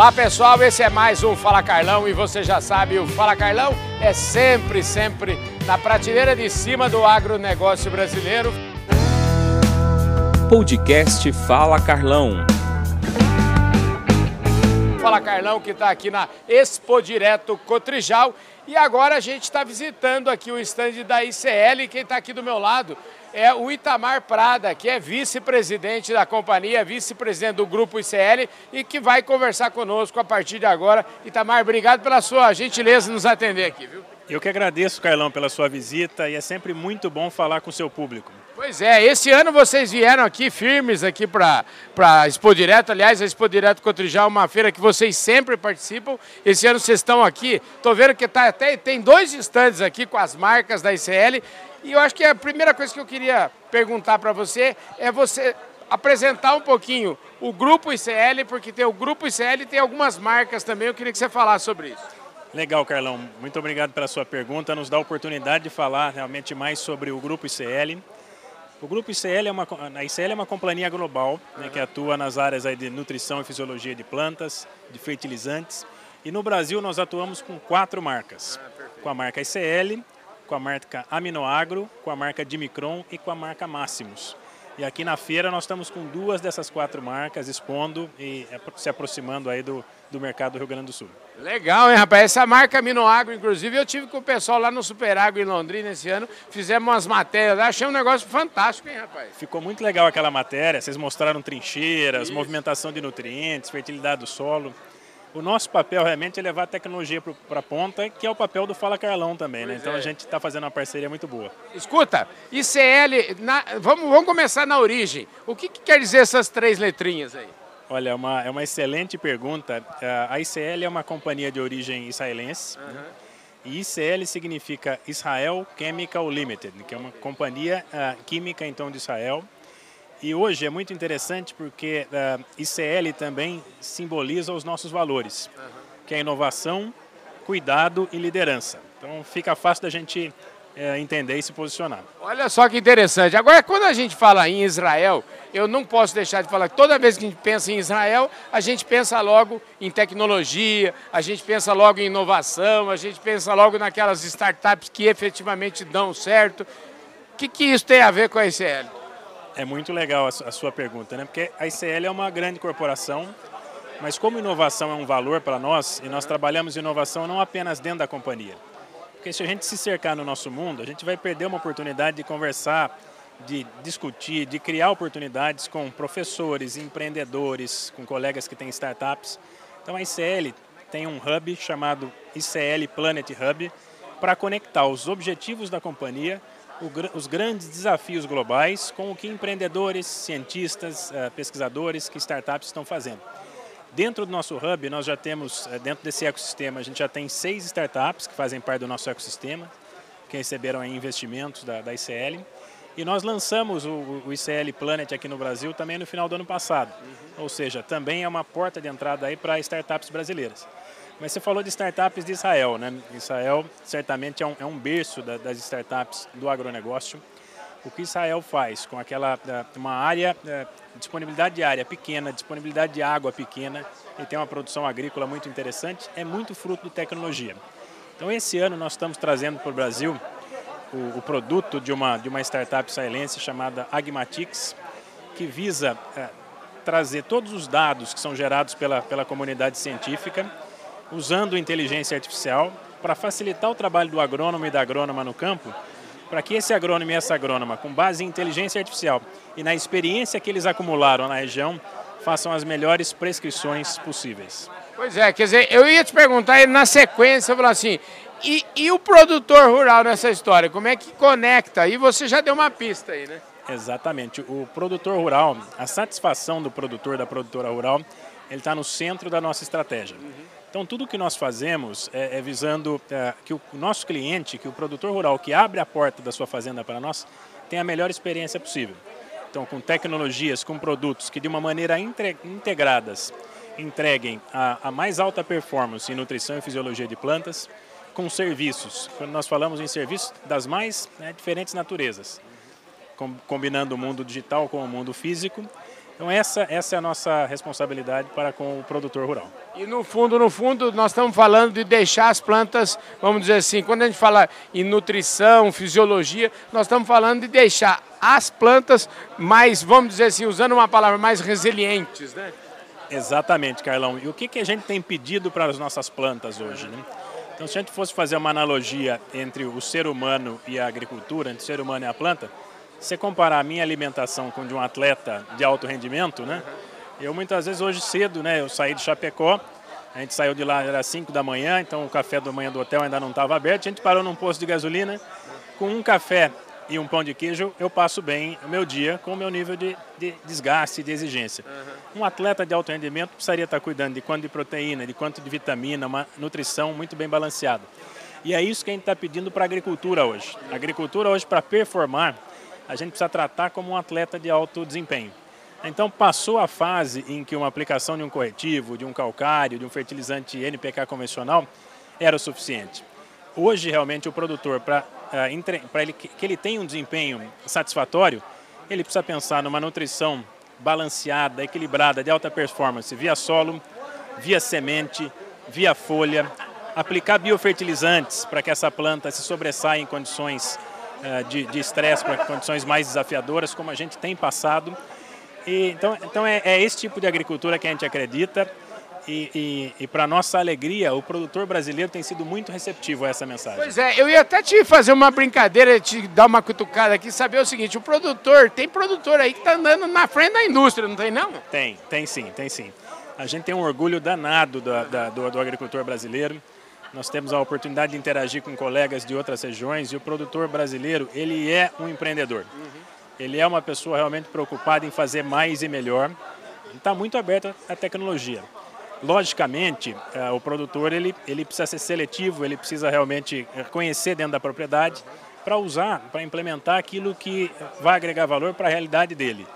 Olá pessoal, esse é mais um Fala Carlão e você já sabe, o Fala Carlão é sempre na prateleira de cima do agronegócio brasileiro. Podcast Fala Carlão. Fala Carlão, que está aqui na Expo Direto Cotrijal. E agora a gente está visitando aqui o stand da ICL. Quem está aqui do meu lado é o Itamar Prada, que é vice-presidente da companhia, vice-presidente do Grupo ICL e que vai conversar conosco a partir de agora. Itamar, obrigado pela sua gentileza de nos atender aqui, viu? Eu que agradeço, Carlão, pela sua visita e é sempre muito bom falar com o seu público. Pois é, esse ano vocês vieram aqui firmes aqui para a Expo Direto. Aliás, a Expo Direto Cotrijal é uma feira que vocês sempre participam. Esse ano vocês estão aqui, estou vendo que tá, até tem dois estandes aqui com as marcas da ICL. E eu acho que a primeira coisa que eu queria perguntar para você é você apresentar um pouquinho o Grupo ICL, porque tem o Grupo ICL e tem algumas marcas também. Eu queria que você falasse sobre isso. Legal, Carlão. Muito obrigado pela sua pergunta. Nos dá a oportunidade de falar realmente mais sobre o Grupo ICL. O Grupo ICL é uma companhia global, né, que atua nas áreas aí de nutrição e fisiologia de plantas, de fertilizantes. E no Brasil nós atuamos com 4 marcas. Com a marca ICL, com a marca Aminoagro, com a marca Dimicron e com a marca Máximos. E aqui na feira nós estamos com 2 dessas 4 marcas expondo e se aproximando aí do mercado do Rio Grande do Sul. Legal, hein, rapaz? Essa marca Aminoagro, inclusive, eu tive com o pessoal lá no Superagro em Londrina esse ano, fizemos umas matérias lá, achei um negócio fantástico, hein, rapaz? Ficou muito legal aquela matéria, vocês mostraram trincheiras, isso, movimentação de nutrientes, fertilidade do solo. O nosso papel realmente é levar a tecnologia para a ponta, que é o papel do Fala Carlão também, né? Então a gente está fazendo uma parceria muito boa. Escuta, ICL, vamos começar na origem. O que quer dizer essas 3 letrinhas aí? Olha, é uma excelente pergunta. A ICL é uma companhia de origem israelense. Né? E ICL significa Israel Chemical Limited, que é uma companhia química então de Israel. E hoje é muito interessante porque a ICL também simboliza os nossos valores, que é inovação, cuidado e liderança. Então fica fácil da gente entender e se posicionar. Olha só que interessante. Agora, quando a gente fala em Israel, eu não posso deixar de falar que toda vez que a gente pensa em Israel, a gente pensa logo em tecnologia, a gente pensa logo em inovação, a gente pensa logo naquelas startups que efetivamente dão certo. O que isso tem a ver com a ICL? É muito legal a sua pergunta, né? Porque a ICL é uma grande corporação, mas como inovação é um valor para nós, e nós trabalhamos inovação não apenas dentro da companhia. Porque se a gente se cercar no nosso mundo, a gente vai perder uma oportunidade de conversar, de discutir, de criar oportunidades com professores, empreendedores, com colegas que têm startups. Então a ICL tem um hub chamado ICL Planet Hub para conectar os objetivos da companhia, os grandes desafios globais com o que empreendedores, cientistas, pesquisadores, que startups estão fazendo. Dentro do nosso hub, nós já temos, dentro desse ecossistema, a gente já tem 6 startups que fazem parte do nosso ecossistema, que receberam investimentos da ICL. E nós lançamos o ICL Planet aqui no Brasil também no final do ano passado. Ou seja, também é uma porta de entrada aí para startups brasileiras. Mas você falou de startups de Israel, né? Israel certamente é um berço das startups do agronegócio. O que Israel faz com uma área, disponibilidade de área pequena, disponibilidade de água pequena, e tem uma produção agrícola muito interessante, é muito fruto de tecnologia. Então esse ano nós estamos trazendo para o Brasil o produto de uma startup israelense chamada Agmatix, que visa trazer todos os dados que são gerados pela comunidade científica, usando inteligência artificial para facilitar o trabalho do agrônomo e da agrônoma no campo, para que esse agrônomo e essa agrônoma, com base em inteligência artificial e na experiência que eles acumularam na região, façam as melhores prescrições possíveis. Pois é, quer dizer, eu ia te perguntar na sequência, falar assim, e o produtor rural nessa história, como é que conecta? E você já deu uma pista aí, né? Exatamente, o produtor rural, a satisfação do produtor, da produtora rural, ele está no centro da nossa estratégia. Então, tudo o que nós fazemos é visando que o nosso cliente, que o produtor rural que abre a porta da sua fazenda para nós, tenha a melhor experiência possível. Então, com tecnologias, com produtos que de uma maneira integradas entreguem a mais alta performance em nutrição e fisiologia de plantas, com serviços. Quando nós falamos em serviços das mais diferentes naturezas, combinando o mundo digital com o mundo físico, Então essa é a nossa responsabilidade para com o produtor rural. E no fundo, nós estamos falando de deixar as plantas, vamos dizer assim, quando a gente fala em nutrição, fisiologia, nós estamos falando de deixar as plantas mais, vamos dizer assim, usando uma palavra, mais resilientes, né? Exatamente, Carlão. E o que a gente tem pedido para as nossas plantas hoje, né? Então, se a gente fosse fazer uma analogia entre o ser humano e a agricultura, entre o ser humano e a planta, se você comparar a minha alimentação com de um atleta de alto rendimento, né? Eu muitas vezes hoje cedo, né? Eu saí de Chapecó, a gente saiu de lá, era 5 da manhã, então o café da manhã do hotel ainda não estava aberto, a gente parou num posto de gasolina, com um café e um pão de queijo, eu passo bem o meu dia com o meu nível de desgaste e de exigência. Um atleta de alto rendimento precisaria estar cuidando de quanto de proteína, de quanto de vitamina, uma nutrição muito bem balanceada. E é isso que a gente está pedindo para a agricultura hoje. A agricultura hoje, para performar, a gente precisa tratar como um atleta de alto desempenho. Então passou a fase em que uma aplicação de um corretivo, de um calcário, de um fertilizante NPK convencional era o suficiente. Hoje, realmente, o produtor, para que ele tenha um desempenho satisfatório, ele precisa pensar numa nutrição balanceada, equilibrada, de alta performance, via solo, via semente, via folha, aplicar biofertilizantes para que essa planta se sobressaia em condições de estresse, para condições mais desafiadoras, como a gente tem passado. E, então é esse tipo de agricultura que a gente acredita. E para nossa alegria, o produtor brasileiro tem sido muito receptivo a essa mensagem. Pois é, eu ia até te fazer uma brincadeira, te dar uma cutucada aqui, saber o seguinte, o produtor, tem produtor aí que está andando na frente da indústria, não tem não? Tem sim. A gente tem um orgulho danado do agricultor brasileiro, nós temos a oportunidade de interagir com colegas de outras regiões e o produtor brasileiro, ele é um empreendedor. Ele é uma pessoa realmente preocupada em fazer mais e melhor, está muito aberto à tecnologia. Logicamente, o produtor ele precisa ser seletivo, ele precisa realmente conhecer dentro da propriedade para usar, para implementar aquilo que vai agregar valor para a realidade dele.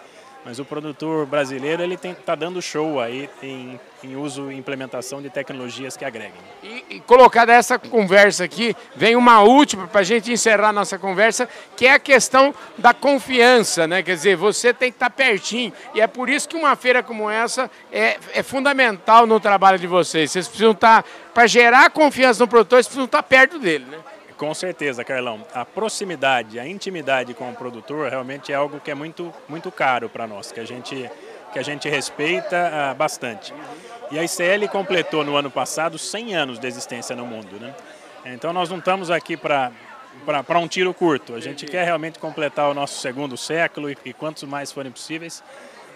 Mas o produtor brasileiro ele está dando show aí em uso e implementação de tecnologias que agregam. E colocada essa conversa aqui, vem uma última para a gente encerrar nossa conversa, que é a questão da confiança, né? Quer dizer, você tem que estar pertinho. E é por isso que uma feira como essa é fundamental no trabalho de vocês. Vocês precisam estar, para gerar confiança no produtor, vocês precisam estar perto dele, né? Com certeza, Carlão. A proximidade, a intimidade com o produtor realmente é algo que é muito, muito caro para nós, que a gente respeita bastante. E a ICL completou no ano passado 100 anos de existência no mundo, né? Então nós não estamos aqui para um tiro curto, a gente quer realmente completar o nosso segundo século e quantos mais forem possíveis.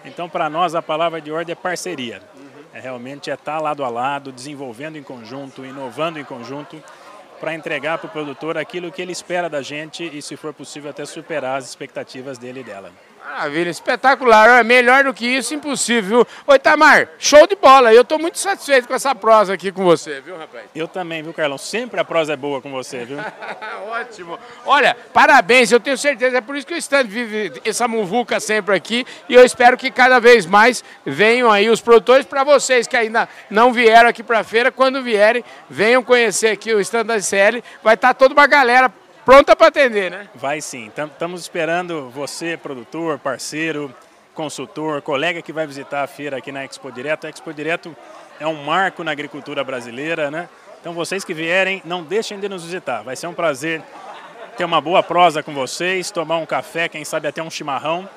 Então para nós a palavra de ordem é parceria, realmente é estar lado a lado, desenvolvendo em conjunto, inovando em conjunto, para entregar para o produtor aquilo que ele espera da gente e, se for possível, até superar as expectativas dele e dela. Maravilha, espetacular. Melhor do que isso, impossível, viu? Ô, Itamar, show de bola. Eu estou muito satisfeito com essa prosa aqui com você, viu, rapaz? Eu também, viu, Carlão? Sempre a prosa é boa com você, viu? Ótimo. Olha, parabéns, eu tenho certeza. É por isso que o stand vive essa muvuca sempre aqui e eu espero que cada vez mais venham aí os produtores. Para vocês que ainda não vieram aqui para a feira, quando vierem, venham conhecer aqui o stand da ICL. Vai estar toda uma galera pronta para atender, né? Vai sim. Estamos esperando você, produtor, parceiro, consultor, colega que vai visitar a feira aqui na Expo Direto. A Expo Direto é um marco na agricultura brasileira, né? Então vocês que vierem, não deixem de nos visitar. Vai ser um prazer ter uma boa prosa com vocês, tomar um café, quem sabe até um chimarrão,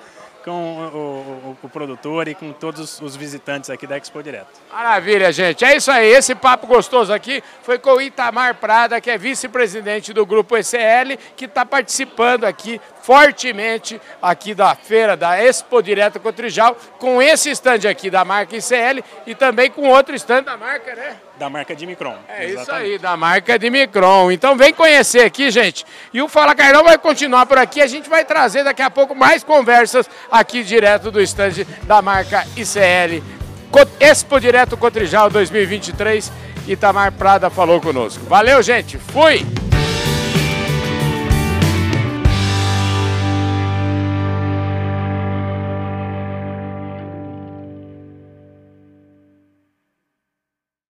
com o produtor e com todos os visitantes aqui da Expo Direto. Maravilha, gente. É isso aí. Esse papo gostoso aqui foi com o Itamar Prada, que é vice-presidente do Grupo ICL, que está participando aqui fortemente aqui da feira da Expo Direto Cotrijal, com esse stand aqui da marca ICL e também com outro stand da marca, né? Da marca Dimicron. É exatamente. Isso aí, da marca Dimicron. Então vem conhecer aqui, gente. E o Fala Carlão vai continuar por aqui. A gente vai trazer daqui a pouco mais conversas aqui direto do stand da marca ICL. Expo Direto Cotrijal 2023. Itamar Prada falou conosco. Valeu, gente. Fui!